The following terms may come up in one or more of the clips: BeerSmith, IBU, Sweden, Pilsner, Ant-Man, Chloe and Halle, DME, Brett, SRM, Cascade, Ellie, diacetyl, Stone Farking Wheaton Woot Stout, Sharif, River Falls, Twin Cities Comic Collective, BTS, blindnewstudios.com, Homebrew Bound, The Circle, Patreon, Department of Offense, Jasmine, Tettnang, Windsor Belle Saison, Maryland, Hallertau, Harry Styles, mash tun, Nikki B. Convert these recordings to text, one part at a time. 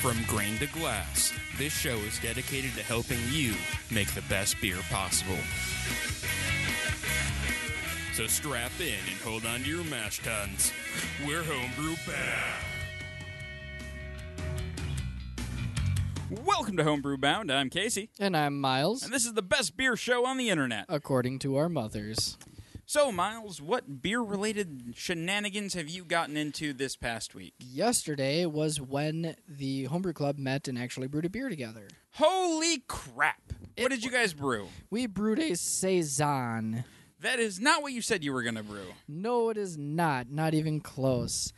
From grain to glass, this show is dedicated to helping you make the best beer possible. So strap in and hold on to your mash tuns. We're Homebrew Bound. Welcome to Homebrew Bound. I'm Casey. And I'm Miles. And this is the best beer show on the internet. According to our mothers. So, Miles, what beer-related shenanigans have you gotten into this past week? Yesterday was when the Homebrew Club met and actually brewed a beer together. Holy crap! What did you guys brew? We brewed a Saison. That is not what you said you were going to brew. No, it is not. Not even close.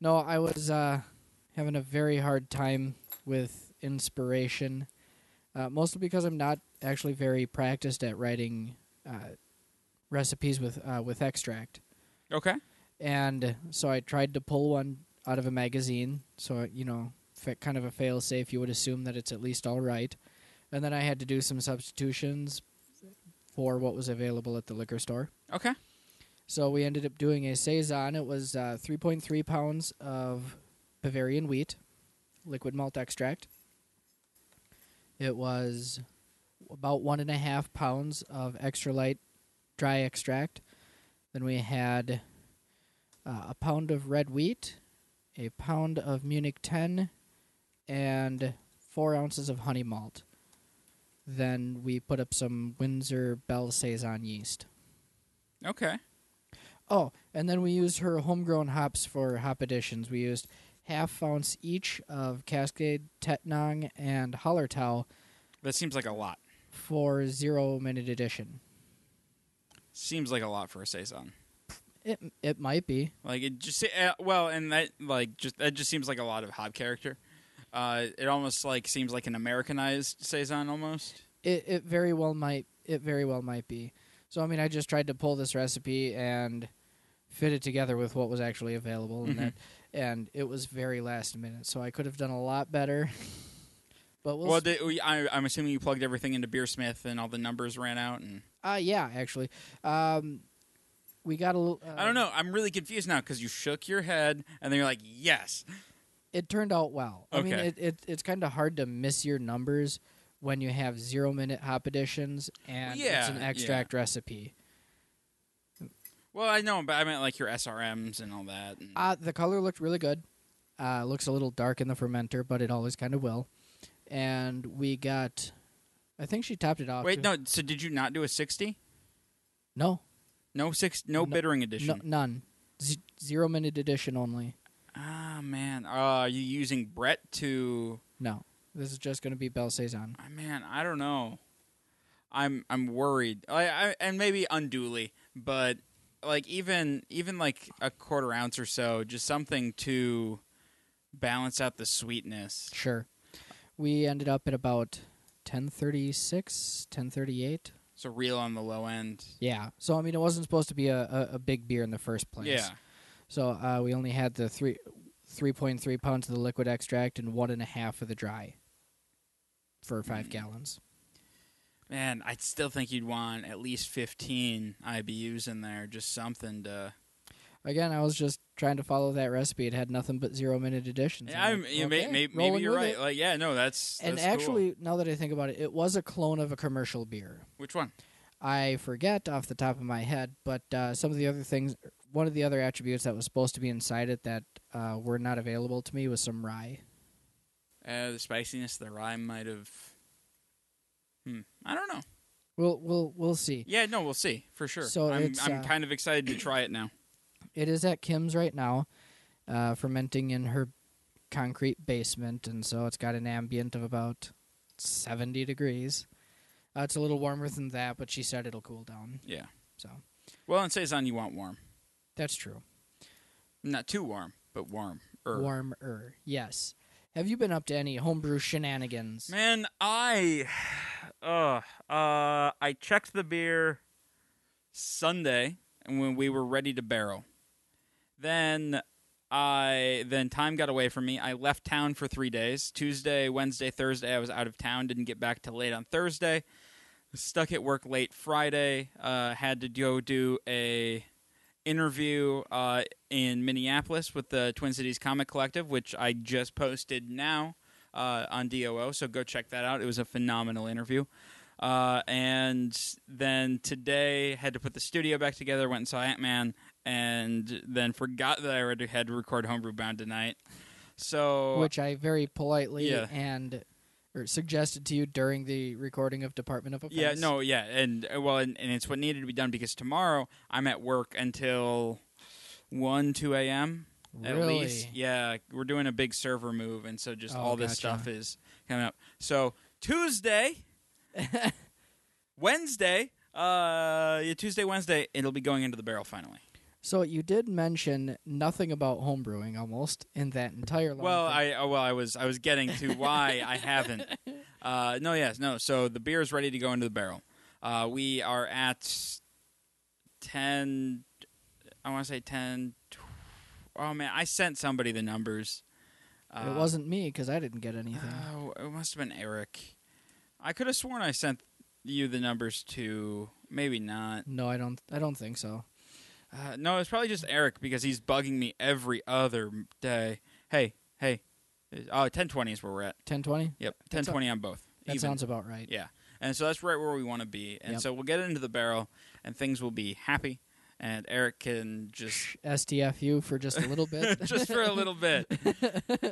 No, I was having a very hard time with inspiration, mostly because I'm not actually very practiced at writing recipes with extract. Okay. And so I tried to pull one out of a magazine, so, you know, kind of a fail-safe. You would assume that it's at least all right. And then I had to do some substitutions for what was available at the liquor store. Okay. So we ended up doing a Saison. It was 3.3 pounds of Bavarian wheat, liquid malt extract. It was about 1.5 pounds of extra light dry extract. Then we had a pound of red wheat, a pound of Munich 10, and 4 ounces of honey malt. Then we put up some Windsor Belle Saison yeast. Okay. Oh, and then we used her homegrown hops for hop additions. We used 0.5 ounce each of Cascade, Tettnang, and Hallertau. That seems like a lot. For 0 minute addition. Seems like a lot for a Saison. It might be. Like it just well, and that like just that just seems like a lot of hop character. It almost like seems like an Americanized Saison almost. It very well might be. So I mean, I just tried to pull this recipe and fit it together with what was actually available, and and it was very last minute. So I could have done a lot better. But I'm assuming you plugged everything into BeerSmith and all the numbers ran out and. Yeah, actually. We got a little... I don't know. I'm really confused now because you shook your head and then you're like, yes. It turned out well. Okay. I mean, it's kind of hard to miss your numbers when you have 0 minute hop additions and it's an extract recipe. Well, I know, but I meant like your SRMs and all that. And... the color looked really good. Looks a little dark in the fermenter, but it always kind of will. And we got... I think she topped it off. Wait, no. So did you not do a 60? No. No bittering edition? No, none. 0 minute edition only. Ah, man. Are you using Brett to... No. This is just going to be Belle Saison. Oh, man, I don't know. I'm worried. I and maybe unduly, but like even like a quarter ounce or so, just something to balance out the sweetness. Sure. We ended up at about... 1036, 1038. So real on the low end. Yeah. So, I mean, it wasn't supposed to be a big beer in the first place. Yeah. So we only had the 3.3 pounds of the liquid extract and 1.5 of the dry for 5 gallons. Man, I still think you'd want at least 15 IBUs in there, just something to... Again, I was just trying to follow that recipe. It had nothing but 0 minute additions. Yeah, like, okay, maybe you're right. Like, yeah, no, that's actually, cool. Now that I think about it, it was a clone of a commercial beer. Which one? I forget off the top of my head, but some of the other things, one of the other attributes that was supposed to be inside it that were not available to me was some rye. The spiciness of the rye might have. I don't know. We'll see. Yeah, no, we'll see for sure. So I'm kind of excited to try it now. It is at Kim's right now, fermenting in her concrete basement, and so it's got an ambient of about 70 degrees. It's a little warmer than that, but she said it'll cool down. Yeah. So. Well, in Saison, you want warm. That's true. Not too warm, but warm. Warmer, yes. Have you been up to any homebrew shenanigans? Man, I checked the beer Sunday, and when we were ready to barrel. Then time got away from me. I left town for 3 days. Tuesday, Wednesday, Thursday, I was out of town. Didn't get back till late on Thursday. Was stuck at work late Friday. Had to go do a interview in Minneapolis with the Twin Cities Comic Collective, which I just posted now. on DOO, so go check that out. It was a phenomenal interview. And then today, had to put the studio back together, went and saw Ant-Man, and then forgot that I already had to record Homebrew Bound tonight. So, which I very politely suggested to you during the recording of Department of Offense. And it's what needed to be done, because tomorrow I'm at work until 1, 2 a.m. At least. Yeah, we're doing a big server move, and so just all this stuff is coming up. So Tuesday... Tuesday, Wednesday, it'll be going into the barrel finally. So you did mention nothing about homebrewing almost in that entire long thing. I was getting to why I haven't. So the beer is ready to go into the barrel. We are at 10. I want to say 10. Oh man, I sent somebody the numbers. It wasn't me because I didn't get anything. Oh, it must have been Eric. I could have sworn I sent you the numbers too. Maybe not. No, I don't think so. No, it's probably just Eric because he's bugging me every other day. Hey. 10:20 is where we're at. 10:20? Yep. 10:20 on both. That sounds about right. Yeah. And so that's right where we want to be. And so we'll get into the barrel and things will be happy. And Eric can just... STFU for just a little bit. Just for a little bit.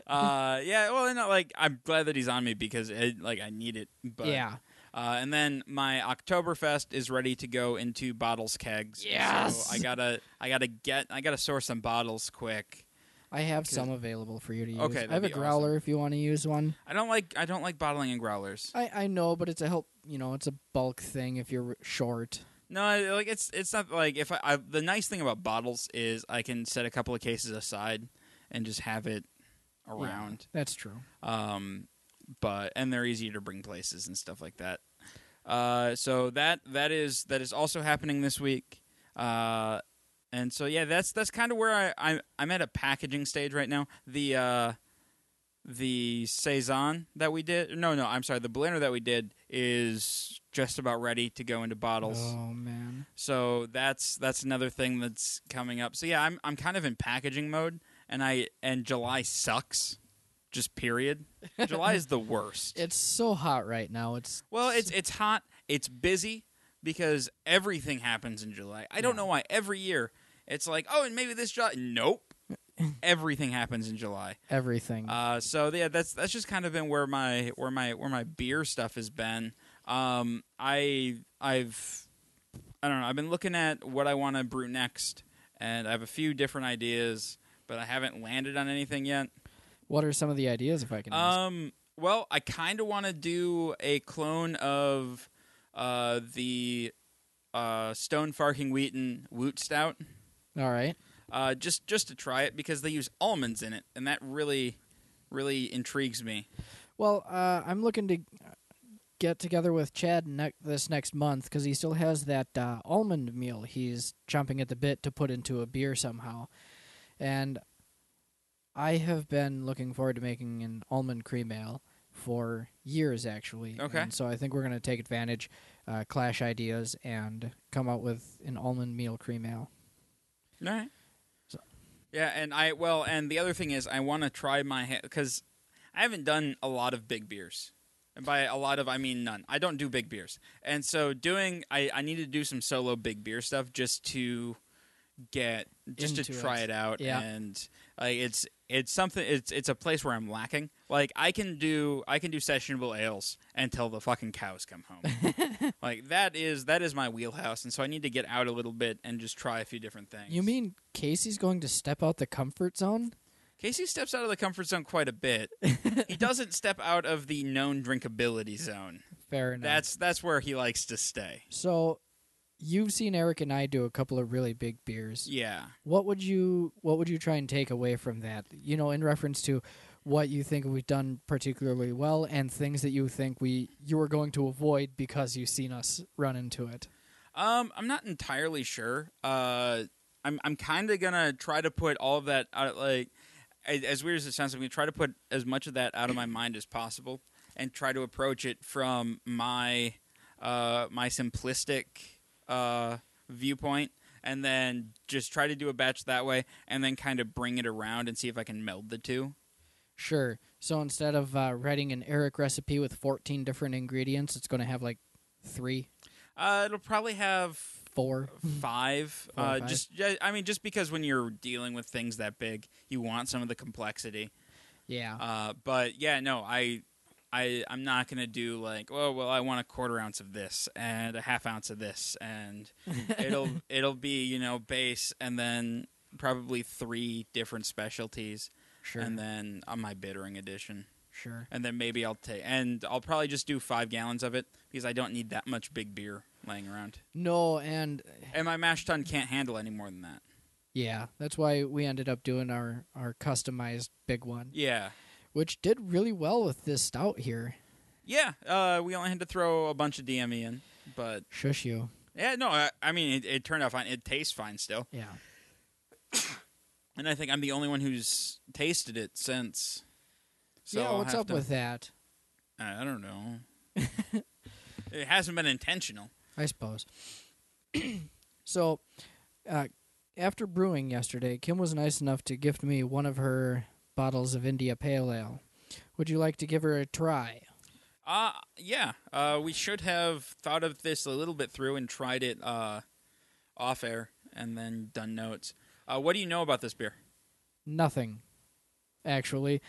I'm glad that he's on me because, I need it. But, yeah. And then my Oktoberfest is ready to go into bottles, kegs. Yes! So I gotta source some bottles quick. I have some available for you to use. Okay, I have a growler if you want to use one. I don't like bottling in growlers. I know, but it's a help. You know, it's a bulk thing if you're short. No, it's not like if I the nice thing about bottles is I can set a couple of cases aside and just have it around. Yeah, that's true. But they're easier to bring places and stuff like that. So that is also happening this week. And so yeah, that's kind of where I'm at a packaging stage right now. The saison that we did, the blender that we did is just about ready to go into bottles. Oh man! So that's another thing that's coming up. So yeah, I'm kind of in packaging mode, and July sucks. Just period. July is the worst. It's so hot right now. It's hot. It's busy because everything happens in July. I don't know why. Every year, it's like and maybe this July. Nope. Everything happens in July. Everything. So yeah, that's just kind of been where my beer stuff has been. I've been looking at what I want to brew next, and I have a few different ideas, but I haven't landed on anything yet. What are some of the ideas, if I can ask? Well, I kind of want to do a clone of the Stone Farking Wheaton Woot Stout. All right. Just to try it, because they use almonds in it, and that really, really intrigues me. Well, I'm looking to... get together with Chad this next month because he still has that almond meal he's chomping at the bit to put into a beer somehow. And I have been looking forward to making an almond cream ale for years, actually. Okay. And so I think we're going to take advantage, clash ideas, and come out with an almond meal cream ale. All right. So. Yeah, and the other thing is I want to try because I haven't done a lot of big beers. And by a lot of, I mean none. I don't do big beers. And so I need to do some solo big beer stuff just to try it out. Yeah. And it's something, it's a place where I'm lacking. Like I can do sessionable ales until the fucking cows come home. That is my wheelhouse. And so I need to get out a little bit and just try a few different things. You mean Casey's going to step out the comfort zone? Casey steps out of the comfort zone quite a bit. He doesn't step out of the known drinkability zone. Fair enough. That's where he likes to stay. So, you've seen Eric and I do a couple of really big beers. Yeah. What would you try and take away from that? You know, in reference to what you think we've done particularly well and things that you think you are going to avoid because you've seen us run into it. I'm not entirely sure. I'm kind of gonna try to put all of that out, as weird as it sounds, I'm going to try to put as much of that out of my mind as possible and try to approach it from my simplistic viewpoint and then just try to do a batch that way and then kind of bring it around and see if I can meld the two. Sure. So instead of writing an Eric recipe with 14 different ingredients, it's going to have like 3. It'll probably have 4 or 5. Just because when you're dealing with things that big, you want some of the complexity. Yeah. I'm not going to do like, I want a 1/4 ounce of this and a 1/2 ounce of this, and it'll be, base and then probably 3 different specialties. Sure. And then on my bittering edition. Sure. And then maybe I'll probably just do 5 gallons of it because I don't need that much big beer laying around. No, and my mash tun can't handle any more than that. Yeah, that's why we ended up doing our customized big one. Yeah. Which did really well with this stout here. Yeah, we only had to throw a bunch of DME in, but... Shush you. Yeah, no, it turned out fine. It tastes fine still. Yeah. And I think I'm the only one who's tasted it since. So yeah, what's up with that? I don't know. It hasn't been intentional. I suppose. So, after brewing yesterday, Kim was nice enough to gift me one of her bottles of India Pale Ale. Would you like to give her a try? Yeah. We should have thought of this a little bit through and tried it off air and then done notes. What do you know about this beer? Nothing, actually.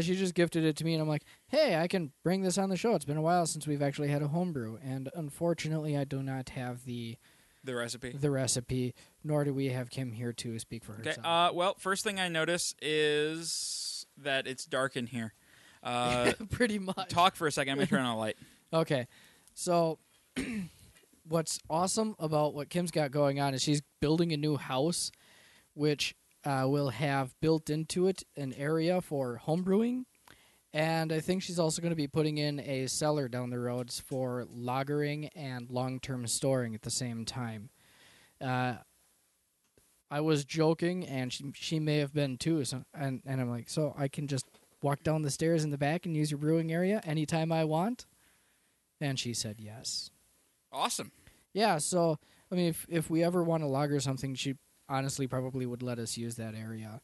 She just gifted it to me, and I'm like, hey, I can bring this on the show. It's been a while since we've actually had a homebrew, and unfortunately I do not have the recipe. The recipe, nor do we have Kim here to speak for herself. Okay. First thing I notice is that it's dark in here. Pretty much. Talk for a second. I'm going to turn on a light. Okay. So what's awesome about what Kim's got going on is she's building a new house, which will have built into it an area for homebrewing. And I think she's also going to be putting in a cellar down the roads for lagering and long-term storing at the same time. I was joking, and she may have been too. So, and I'm like, so I can just walk down the stairs in the back and use your brewing area anytime I want? And she said yes. Awesome. Yeah, so, I mean, if we ever want to lager something, she honestly probably would let us use that area.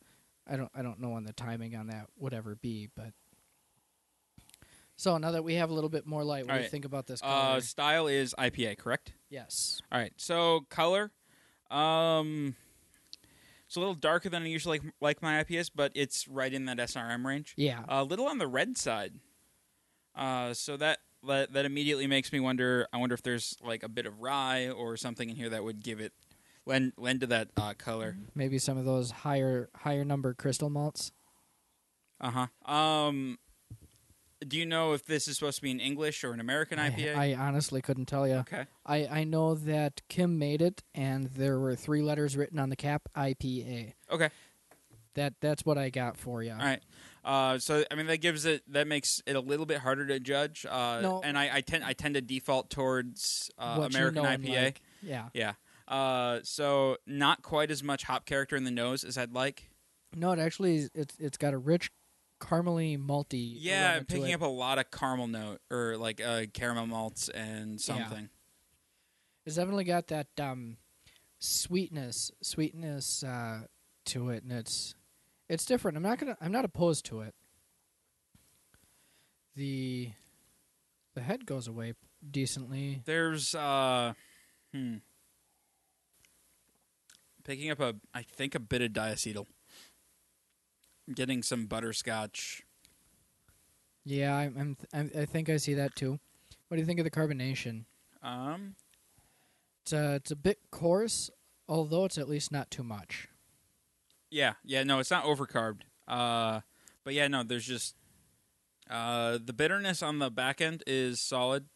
I don't know when the timing on that would ever be, but so now that we have a little bit more light, what do you think about this color? Style is IPA, correct? Yes. All right. So color, it's a little darker than I usually like my IPAs, but it's right in that SRM range. Yeah. A little on the red side. So that immediately makes me wonder. I wonder if there's like a bit of rye or something in here that would give it lend to that color. Maybe some of those higher number crystal malts. Uh-huh. Do you know if this is supposed to be an English or an American IPA? I honestly couldn't tell you. Okay. I know that Kim made it, and there were 3 letters written on the cap, IPA. Okay. That's what I got for you. All right. That makes it a little bit harder to judge. No. And I tend to default towards American IPA. Like. Yeah. Yeah. So not quite as much hop character in the nose as I'd like. No, it actually it's got a rich caramely malty. Yeah, picking up a lot of caramel note or like caramel malts and something. Yeah. It's definitely got that sweetness to it, and it's different. I'm not opposed to it. The head goes away decently. There's picking up I think a bit of diacetyl. Getting some butterscotch. Yeah, I think I see that too. What do you think of the carbonation? It's a bit coarse, although it's at least not too much. Yeah, no, it's not overcarbed. But yeah, no, there's just the bitterness on the back end is solid.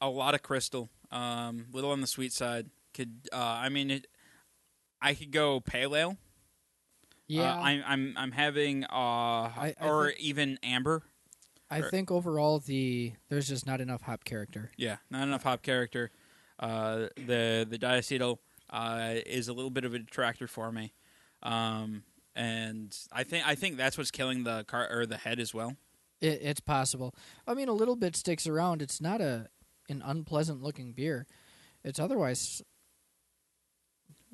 A lot of crystal. Little on the sweet side. I could go pale ale. Yeah, I'm having even amber. I think overall there's just not enough hop character. Yeah, not enough hop character. The diacetyl is a little bit of a detractor for me, and I think that's what's killing the the head as well. It's possible. I mean, a little bit sticks around. It's not an unpleasant looking beer. It's otherwise,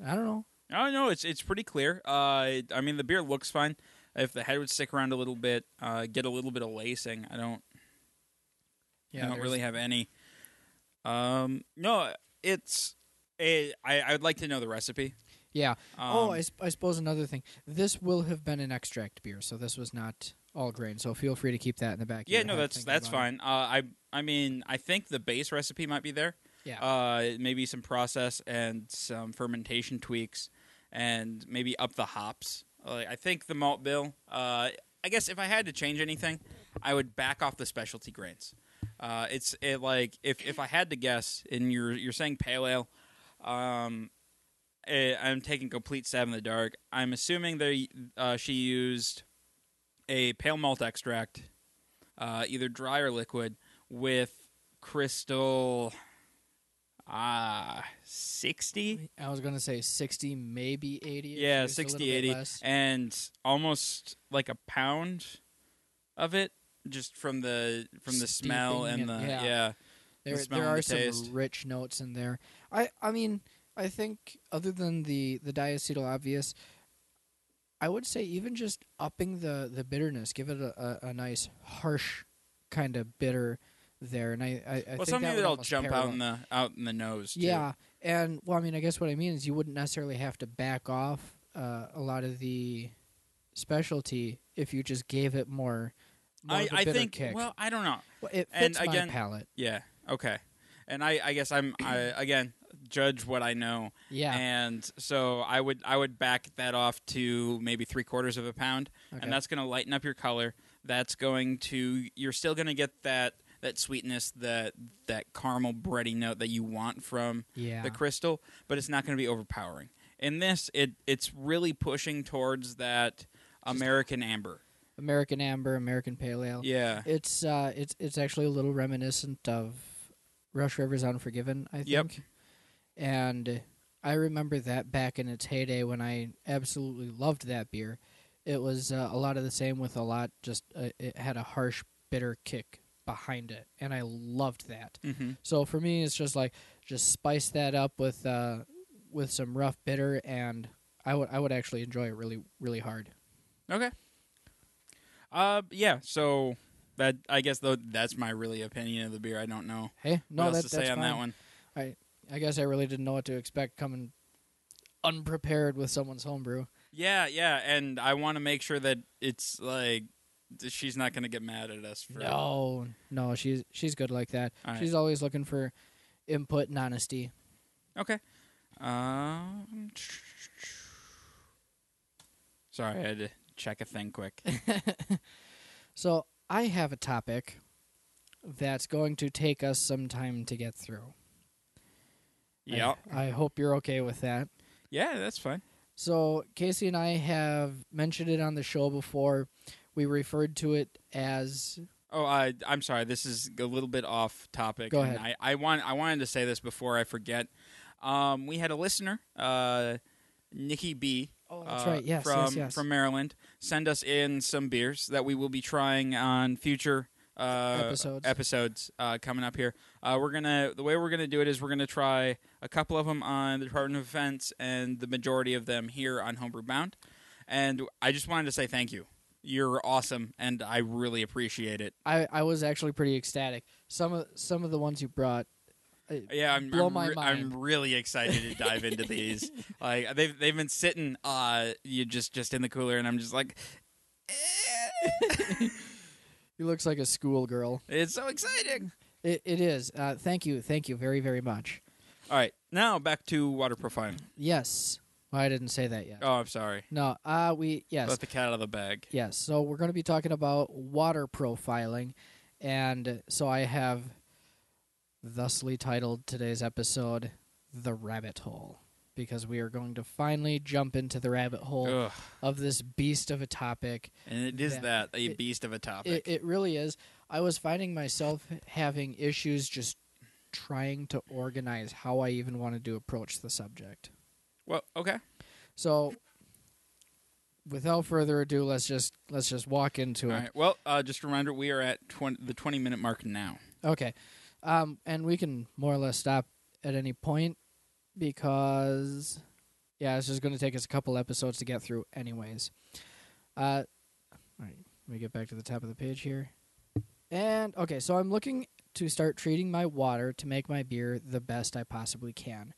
I don't know. Oh no, it's pretty clear. I mean, the beer looks fine. If the head would stick around a little bit, get a little bit of lacing. I don't really have any. No, it's. I would like to know the recipe. Yeah. I suppose another thing. This will have been an extract beer, so this was not all grain. So feel free to keep that in the back. Yeah. No, that's fine. I mean, I think the base recipe might be there. Yeah. Maybe some process and some fermentation tweaks, and maybe up the hops. I think the malt bill, I guess if I had to change anything, I would back off the specialty grains. If I had to guess, and you're saying pale ale, I'm taking complete stab in the dark. I'm assuming she used a pale malt extract, either dry or liquid, with crystal... 60? I was going to say 60, maybe 80. Yeah, 60, 80. And almost like a pound of it, just from the smell and the... Yeah. There are some rich notes in there. I mean, I think other than the diacetyl obvious, I would say even just upping the bitterness, give it a nice, harsh kind of bitter... there and I think something that'll jump out in the nose too. Yeah, and well, I mean, I guess what I mean is you wouldn't necessarily have to back off a lot of the specialty if you just gave it more of a bitter kick. Well, I don't know. Well, it fits my palate. Yeah. Okay. And I guess I judge what I know. Yeah. And so I would back that off to maybe 3/4 of a pound, okay. And that's going to lighten up your color. You're still going to get that sweetness, that caramel bready note that you want from the crystal, but it's not going to be overpowering. In this, it's really pushing towards that American amber. American amber, American pale ale. Yeah. It's actually a little reminiscent of Rush River's Unforgiven, I think. Yep. And I remember that back in its heyday when I absolutely loved that beer. It was a lot of the same with a lot, just it had a harsh, bitter kick behind it, and I loved that. Mm-hmm. So for me, it's just spice that up with some rough bitter, and I would actually enjoy it really, really hard. Okay. Yeah. So that, I guess, though, that's my really opinion of the beer. I don't know. Hey, no, that's fine. What else to say on that one? I guess I really didn't know what to expect coming unprepared with someone's homebrew. Yeah, and I want to make sure that it's like. She's not going to get mad at us for No, she's good like that. Right. She's always looking for input and honesty. Okay. Sorry, I had to check a thing quick. So I have a topic that's going to take us some time to get through. Yeah. I hope you're okay with that. Yeah, that's fine. So Casey and I have mentioned it on the show before. We referred to it as... Oh, I'm sorry. This is a little bit off topic. Go ahead. I wanted to say this before I forget. We had a listener, Nikki B. Oh, that's right. Yes, yes. From Maryland, send us in some beers that we will be trying on future episodes coming up here. The way we're gonna do it is we're gonna try a couple of them on the Department of Offense and the majority of them here on Homebrew Bound. And I just wanted to say thank you. You're awesome, and I really appreciate it. I was actually pretty ecstatic. Some of the ones you brought, blow my mind. I'm really excited to dive into these. Like they've been sitting, you just in the cooler, and I'm just like, eh. He looks like a schoolgirl. It's so exciting. It is. Thank you very, very much. All right, now back to water profiling. Yes. Well, I didn't say that yet. Oh, I'm sorry. No, yes. Let the cat out of the bag. Yes, so we're going to be talking about water profiling, and so I have thusly titled today's episode, The Rabbit Hole, because we are going to finally jump into the rabbit hole of this beast of a topic. And it is a beast of a topic. It really is. I was finding myself having issues just trying to organize how I even wanted to approach the subject. Well, okay. So, without further ado, let's just walk into it. All right. Well, just a reminder, we are at the 20-minute mark now. Okay, and we can more or less stop at any point because Yeah, it's just going to take us a couple episodes to get through anyways. All right, let me get back to the top of the page here. And, okay, so I'm looking to start treating my water to make my beer the best I possibly can.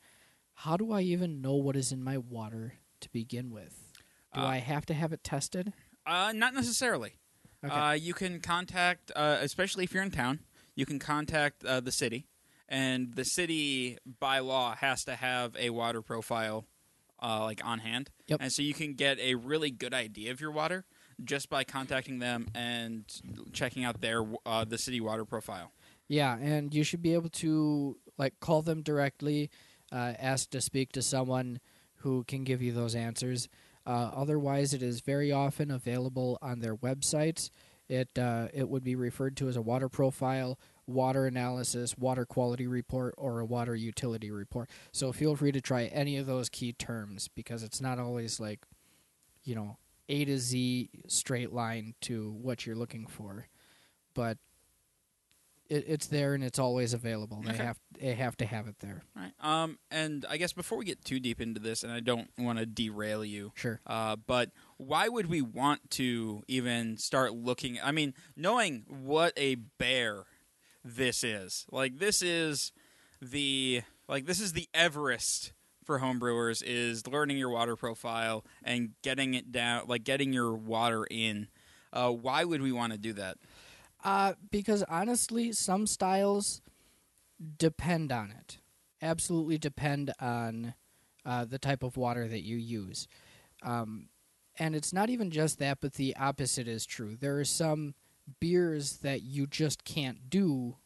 How do I even know what is in my water to begin with? Do I have to have it tested? Not necessarily. Okay. You can contact, especially if you're in town, you can contact the city. And the city, by law, has to have a water profile like on hand. Yep. And so you can get a really good idea of your water just by contacting them and checking out their the city water profile. Yeah, and you should be able to like call them directly, ask to speak to someone who can give you those answers. Otherwise, it is very often available on their websites. It would be referred to as a water profile, water analysis, water quality report, or a water utility report. So feel free to try any of those key terms because it's not always like, you know, A to Z straight line to what you're looking for. But it's there and it's always available. Okay. They have to have it there. All right. And I guess before we get too deep into this, and I don't want to derail you. Sure. But why would we want to even start looking? I mean, knowing what a bear this is, like this is the Everest for homebrewers, is learning your water profile and getting it down, like getting your water in. Why would we want to do that? Because honestly, some styles depend on it. Absolutely depend on the type of water that you use. And it's not even just that, but the opposite is true. There are some beers that you just can't do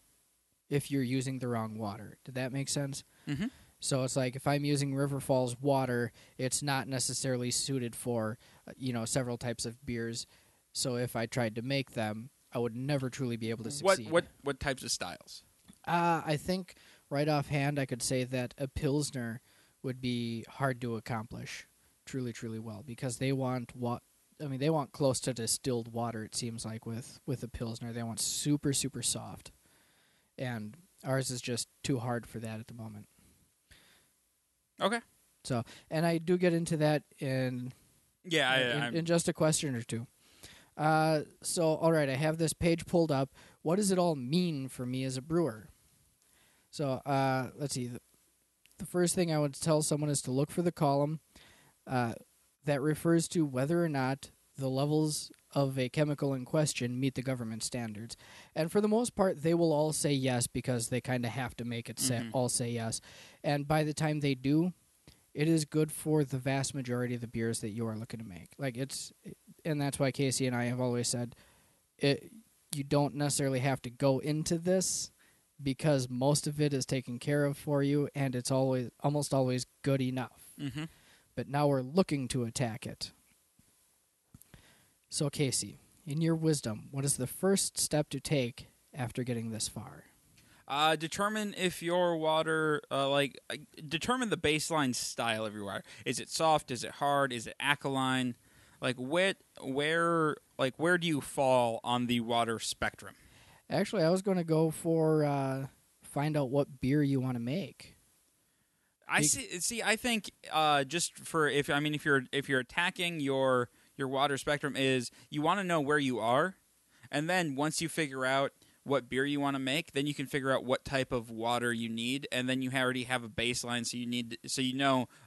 if you're using the wrong water. Did that make sense? Mm-hmm. So it's like if I'm using River Falls water, it's not necessarily suited for, you know, several types of beers. So if I tried to make them, I would never truly be able to succeed. What types of styles? I think right offhand I could say that a Pilsner would be hard to accomplish truly well because they want they want close to distilled water, it seems like, with a Pilsner. They want super soft. And ours is just too hard for that at the moment. Okay. So, and I do get into that in just a question or two. So, all right, I have this page pulled up. What does it all mean for me as a brewer? So, let's see. The first thing I would tell someone is to look for the column that refers to whether or not the levels of a chemical in question meet the government standards. And for the most part, they will all say yes because they kind of have to make it all say yes. And by the time they do, it is good for the vast majority of the beers that you are looking to make. Like and that's why Casey and I have always said, you don't necessarily have to go into this because most of it is taken care of for you, and it's almost always good enough. Mm-hmm. But now we're looking to attack it. So Casey, in your wisdom, what is the first step to take after getting this far? Determine if your water, determine the baseline style of your water. Is it soft? Is it hard? Is it alkaline? Like, where do you fall on the water spectrum? Actually, I was going to go for find out what beer you want to make. I think just for if you're attacking your water spectrum is you want to know where you are, and then once you figure out what beer you want to make, then you can figure out what type of water you need, and then you already have a baseline.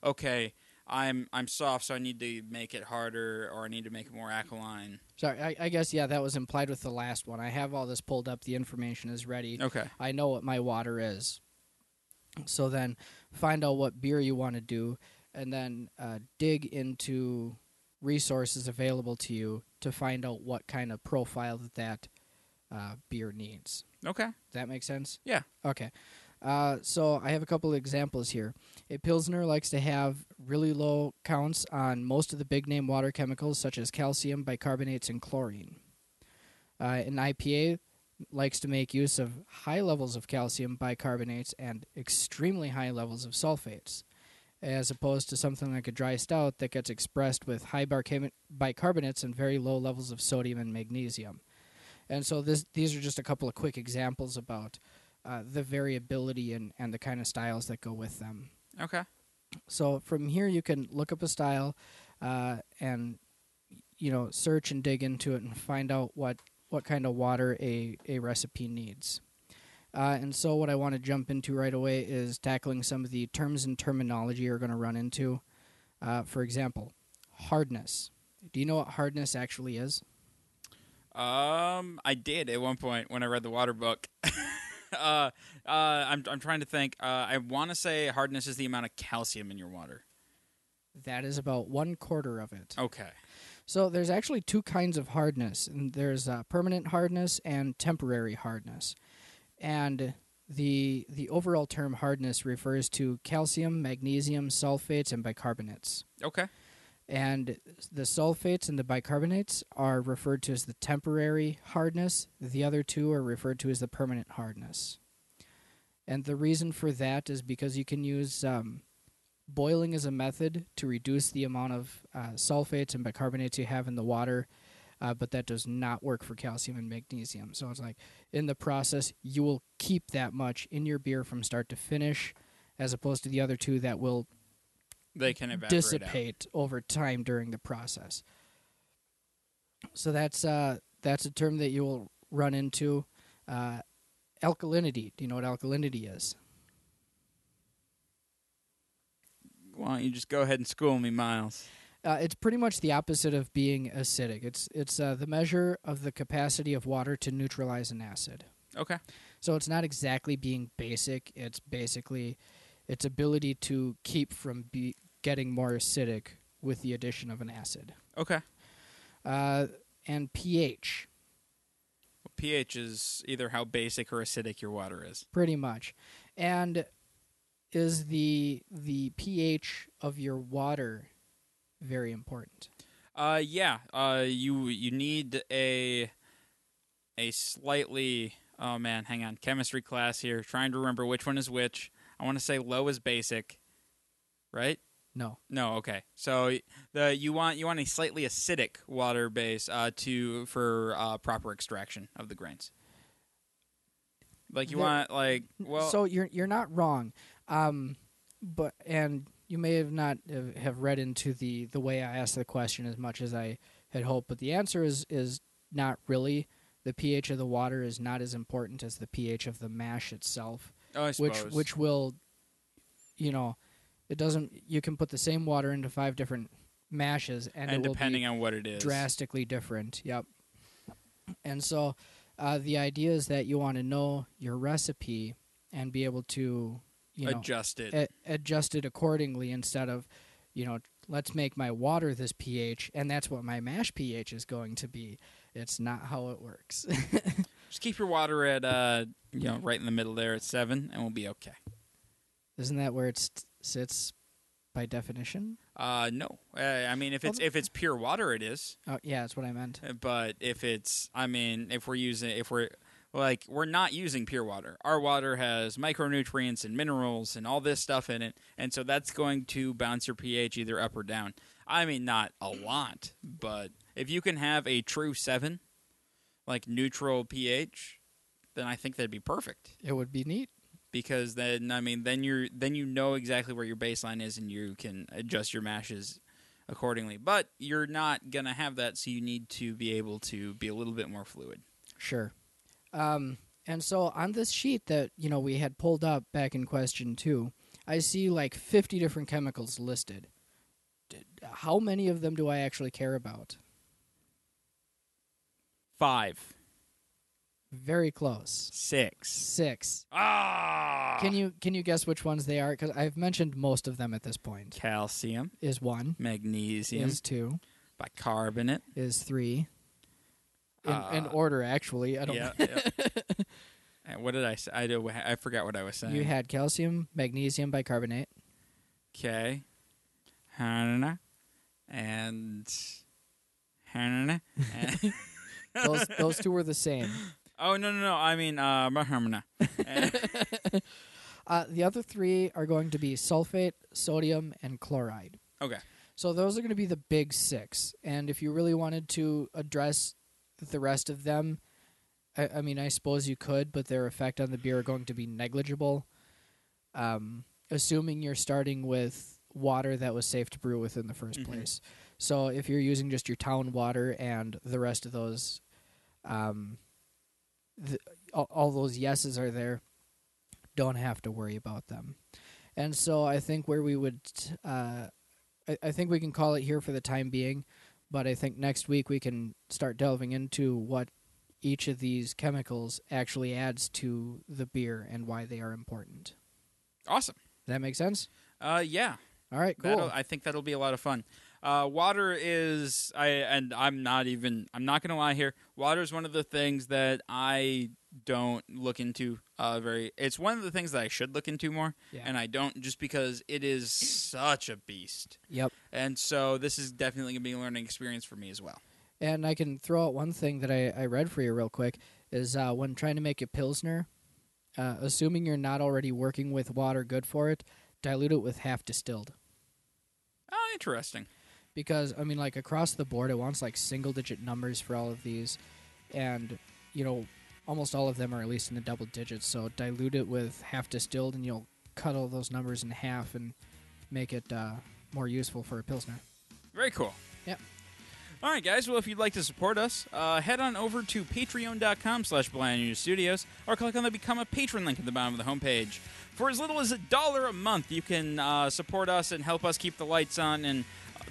Okay, I'm soft, so I need to make it harder, or I need to make it more alkaline. Sorry, I guess that was implied with the last one. I have all this pulled up. The information is ready. Okay, I know what my water is. So then, find out what beer you want to do, and then dig into resources available to you to find out what kind of profile that beer needs. Okay. Does that make sense? Yeah. Okay. So I have a couple of examples here. A Pilsner likes to have really low counts on most of the big-name water chemicals, such as calcium, bicarbonates, and chlorine. An IPA likes to make use of high levels of calcium, bicarbonates, and extremely high levels of sulfates, as opposed to something like a dry stout that gets expressed with high bicarbonates and very low levels of sodium and magnesium. And so these are just a couple of quick examples about the variability and the kind of styles that go with them. Okay. So from here, you can look up a style and, you know, search and dig into it and find out what kind of water a recipe needs. And so what I want to jump into right away is tackling some of the terms and terminology you're going to run into. For example, hardness. Do you know what hardness actually is? I did at one point when I read the water book. I'm trying to think. I want to say hardness is the amount of calcium in your water. That is about 1/4 of it. Okay. So there's actually two kinds of hardness. And there's permanent hardness and temporary hardness. And the overall term hardness refers to calcium, magnesium, sulfates, and bicarbonates. Okay. And the sulfates and the bicarbonates are referred to as the temporary hardness. The other two are referred to as the permanent hardness. And the reason for that is because you can use boiling as a method to reduce the amount of sulfates and bicarbonates you have in the water, but that does not work for calcium and magnesium. So it's like, in the process, you will keep that much in your beer from start to finish, as opposed to the other two that will... They can evaporate dissipate out over time during the process. So that's a term that you will run into. Alkalinity. Do you know what alkalinity is? Why don't you just go ahead and school me, Miles? It's pretty much the opposite of being acidic. It's the measure of the capacity of water to neutralize an acid. Okay. So it's not exactly being basic. It's basically its ability to keep from getting more acidic with the addition of an acid. Okay. And pH. Well, pH is either how basic or acidic your water is. Pretty much. And is the pH of your water very important? Yeah. You need a slightly... Oh, man, hang on. Chemistry class here. Trying to remember which one is which. I want to say low is basic, right? No. Okay. So you want a slightly acidic water base for proper extraction of the grains. Like So you're not wrong, but you may have not have read into the way I asked the question as much as I had hoped. But the answer is not really. The pH of the water is not as important as the pH of the mash itself. Oh, I suppose. Which will, you know, it doesn't. You can put the same water into 5 different mashes, and it depending will be on what it is, drastically different. Yep. And so, the idea is that you want to know your recipe and be able to, you know, adjust it accordingly instead of, you know, let's make my water this pH, and that's what my mash pH is going to be. It's not how it works. Just keep your water at, right in the middle there at 7, and we'll be okay. Isn't that where it sits by definition? No. I mean, if it's pure water, it is. Oh, yeah, that's what I meant. But if it's, I mean, we're not using pure water. Our water has micronutrients and minerals and all this stuff in it, and so that's going to bounce your pH either up or down. I mean, not a lot, but if you can have a true 7, like neutral pH, then I think that'd be perfect. It would be neat because then you know exactly where your baseline is and you can adjust your mashes accordingly. But you're not gonna have that, so you need to be able to be a little bit more fluid. Sure. And so on this sheet that we had pulled up back in question 2, I see like 50 different chemicals listed. How many of them do I actually care about? 5. Very close. 6. Ah! Can you guess which ones they are? Because I've mentioned most of them at this point. Calcium is 1. Magnesium is 2. Bicarbonate is 3. In order, actually. I don't. Yeah. And what did I say? I forgot what I was saying. You had calcium, magnesium, bicarbonate. Okay. And those two were the same. Oh, no. I mean, the other 3 are going to be sulfate, sodium, and chloride. Okay. So those are going to be the big 6. And if you really wanted to address the rest of them, I mean, I suppose you could, but their effect on the beer are going to be negligible. Assuming you're starting with water that was safe to brew with in the first place. So if you're using just your town water and the rest of those, all those yeses are there, don't have to worry about them. And so I think where we would, I think we can call it here for the time being, but I think next week we can start delving into what each of these chemicals actually adds to the beer and why they are important. Awesome. Does that make sense? Yeah. All right, cool. I think that'll be a lot of fun. Water is, I'm not going to lie here, water is one of the things that I don't look into it's one of the things that I should look into more, and I don't, just because it is such a beast. Yep. And so this is definitely going to be a learning experience for me as well. And I can throw out one thing that I read for you real quick, is when trying to make a Pilsner, assuming you're not already working with water good for it, dilute it with half distilled. Oh, interesting. Because, I mean, like, across the board, it wants, like, single-digit numbers for all of these. And, you know, almost all of them are at least in the double digits. So dilute it with half-distilled, and you'll cut all those numbers in half and make it more useful for a Pilsner. Very cool. Yep. All right, guys. Well, if you'd like to support us, head on over to patreon.com/blindnewstudios or click on the Become a Patron link at the bottom of the homepage. For as little as $1 a month, you can support us and help us keep the lights on and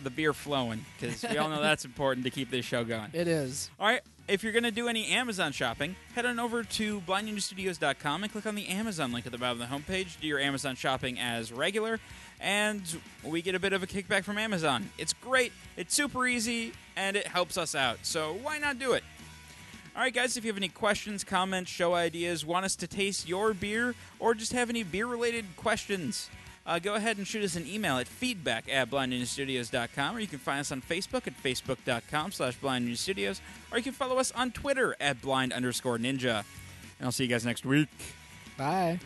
the beer flowing, because we all know that's important to keep this show going. It is. All right, if you're going to do any Amazon shopping, head on over to blindnewstudios.com and click on the Amazon link at the bottom of the homepage. Do your Amazon shopping as regular, and we get a bit of a kickback from Amazon. It's great, it's super easy, and it helps us out, so why not do it? All right, guys, if you have any questions, comments, show ideas, want us to taste your beer, or just have any beer-related questions, go ahead and shoot us an email at feedback@blindnewstudios.com, or you can find us on Facebook at facebook.com/blindnewstudios, or you can follow us on Twitter at @blind_ninja. And I'll see you guys next week. Bye.